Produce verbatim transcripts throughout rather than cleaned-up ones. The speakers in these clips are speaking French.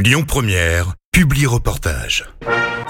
Lyon Première, publi-reportage.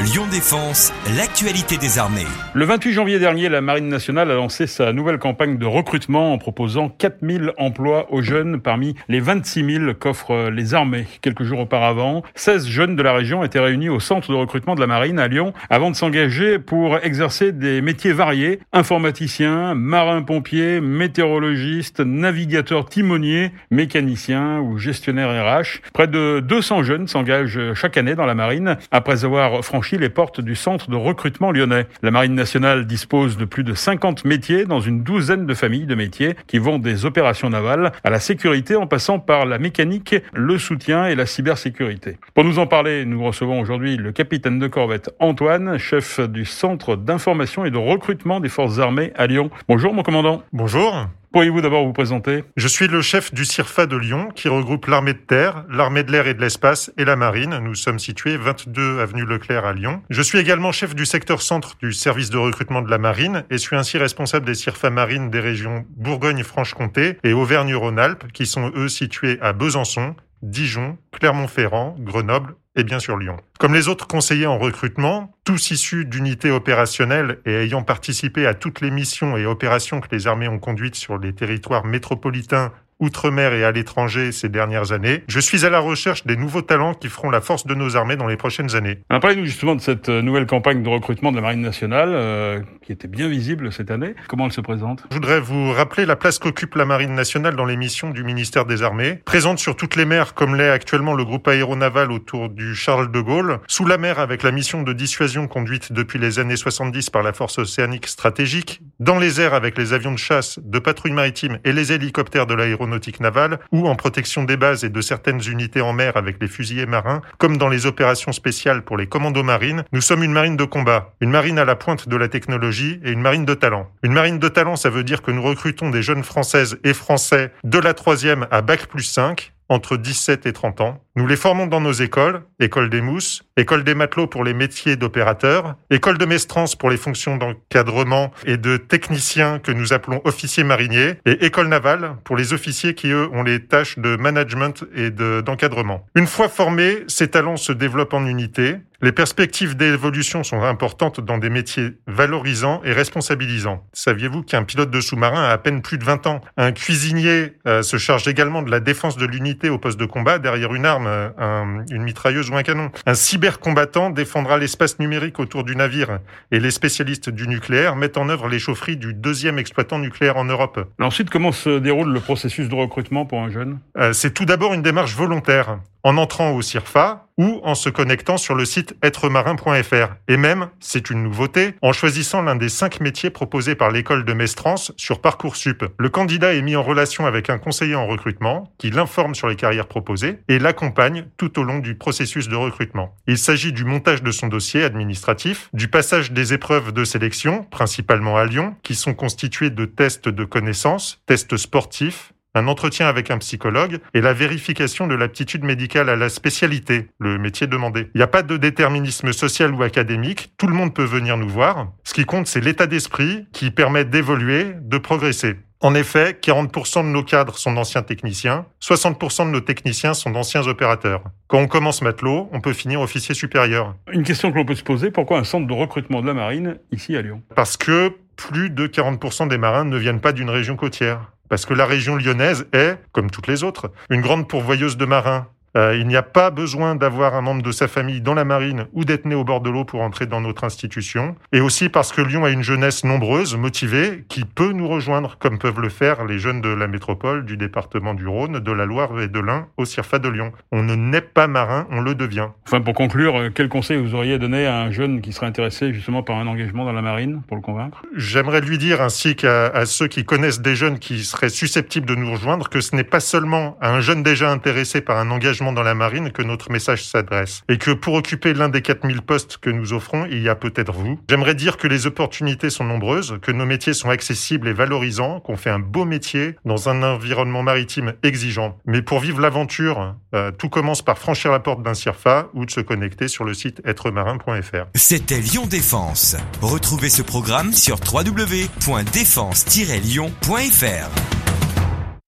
Lyon Défense, l'actualité des armées. Le vingt-huit janvier dernier, la Marine nationale a lancé sa nouvelle campagne de recrutement en proposant quatre mille emplois aux jeunes parmi les vingt-six mille qu'offrent les armées. Quelques jours auparavant, seize jeunes de la région étaient réunis au centre de recrutement de la Marine à Lyon avant de s'engager pour exercer des métiers variés. Informaticiens, marins-pompiers, météorologistes, navigateurs timoniers, mécaniciens ou gestionnaires R H. Près de deux cents jeunes s'engagent chaque année dans la Marine après avoir franchi les portes du centre de recrutement lyonnais. La Marine nationale dispose de plus de cinquante métiers dans une douzaine de familles de métiers qui vont des opérations navales à la sécurité en passant par la mécanique, le soutien et la cybersécurité. Pour nous en parler, nous recevons aujourd'hui le capitaine de corvette Antoine, chef du centre d'information et de recrutement des forces armées à Lyon. Bonjour mon commandant. Bonjour. Pourriez-vous d'abord vous présenter ? Je suis le chef du CIRFA de Lyon, qui regroupe l'armée de terre, l'armée de l'air et de l'espace et la marine. Nous sommes situés vingt-deux avenue Leclerc à Lyon. Je suis également chef du secteur centre du service de recrutement de la marine et suis ainsi responsable des CIRFA marines des régions Bourgogne-Franche-Comté et Auvergne-Rhône-Alpes, qui sont eux situés à Besançon, Dijon, Clermont-Ferrand, Grenoble et bien sûr Lyon. Comme les autres conseillers en recrutement, tous issus d'unités opérationnelles et ayant participé à toutes les missions et opérations que les armées ont conduites sur les territoires métropolitains, outre-mer et à l'étranger ces dernières années, je suis à la recherche des nouveaux talents qui feront la force de nos armées dans les prochaines années. Alors, parlez-nous justement de cette nouvelle campagne de recrutement de la Marine nationale, euh, qui était bien visible cette année. Comment elle se présente ? Je voudrais vous rappeler la place qu'occupe la Marine nationale dans les missions du ministère des Armées. Présente sur toutes les mers, comme l'est actuellement le groupe aéronaval autour du Charles de Gaulle, sous la mer avec la mission de dissuasion conduite depuis les années soixante-dix par la force océanique stratégique, dans les airs avec les avions de chasse, de patrouille maritime et les hélicoptères de l'aéronautique navale ou en protection des bases et de certaines unités en mer avec les fusiliers marins, comme dans les opérations spéciales pour les commandos marines. Nous sommes une marine de combat, une marine à la pointe de la technologie et une marine de talent. Une marine de talent, ça veut dire que nous recrutons des jeunes Françaises et Français de la troisième à bac plus cinq, entre dix-sept et trente ans. Nous les formons dans nos écoles, école des mousses, école des matelots pour les métiers d'opérateurs, école de mestrance pour les fonctions d'encadrement et de technicien que nous appelons officiers mariniers, et école navale pour les officiers qui, eux, ont les tâches de management et de, d'encadrement. Une fois formés, ces talents se développent en unité. Les perspectives d'évolution sont importantes dans des métiers valorisants et responsabilisants. Saviez-vous qu'un pilote de sous-marin a à peine plus de vingt ans ? Un cuisinier euh, se charge également de la défense de l'unité au poste de combat derrière une arme, Un, une mitrailleuse ou un canon. Un cybercombattant défendra l'espace numérique autour du navire et les spécialistes du nucléaire mettent en œuvre les chaufferies du deuxième exploitant nucléaire en Europe. Ensuite, comment se déroule le processus de recrutement pour un jeune ? euh, C'est tout d'abord une démarche volontaire, en entrant au CIRFA ou en se connectant sur le site êtremarin point f r. Et même, c'est une nouveauté, en choisissant l'un des cinq métiers proposés par l'école de mestrance sur Parcoursup. Le candidat est mis en relation avec un conseiller en recrutement qui l'informe sur les carrières proposées et l'accompagne tout au long du processus de recrutement. Il s'agit du montage de son dossier administratif, du passage des épreuves de sélection, principalement à Lyon, qui sont constituées de tests de connaissances, tests sportifs, un entretien avec un psychologue et la vérification de l'aptitude médicale à la spécialité, le métier demandé. Il n'y a pas de déterminisme social ou académique, tout le monde peut venir nous voir. Ce qui compte, c'est l'état d'esprit qui permet d'évoluer, de progresser. En effet, quarante pour cent de nos cadres sont d'anciens techniciens, soixante pour cent de nos techniciens sont d'anciens opérateurs. Quand on commence matelot, on peut finir officier supérieur. Une question que l'on peut se poser, pourquoi un centre de recrutement de la marine ici à Lyon ? Parce que plus de quarante pour cent des marins ne viennent pas d'une région côtière. Parce que la région lyonnaise est, comme toutes les autres, une grande pourvoyeuse de marins. Euh, il n'y a pas besoin d'avoir un membre de sa famille dans la marine ou d'être né au bord de l'eau pour entrer dans notre institution. Et aussi parce que Lyon a une jeunesse nombreuse, motivée, qui peut nous rejoindre, comme peuvent le faire les jeunes de la métropole, du département du Rhône, de la Loire et de l'Ain au CIRFA de Lyon. On ne naît pas marin, on le devient. Enfin, pour conclure, quel conseil vous auriez donné à un jeune qui serait intéressé justement par un engagement dans la marine, pour le convaincre ? J'aimerais lui dire, ainsi qu'à à ceux qui connaissent des jeunes qui seraient susceptibles de nous rejoindre, que ce n'est pas seulement à un jeune déjà intéressé par un engagement dans la marine que notre message s'adresse. Et que pour occuper l'un des quatre mille postes que nous offrons, il y a peut-être vous. J'aimerais dire que les opportunités sont nombreuses, que nos métiers sont accessibles et valorisants, qu'on fait un beau métier dans un environnement maritime exigeant. Mais pour vivre l'aventure, euh, tout commence par franchir la porte d'un CIRFA ou de se connecter sur le site êtremarin point f r. C'était Lyon Défense. Retrouvez ce programme sur w w w point défense tiret lyon point f r.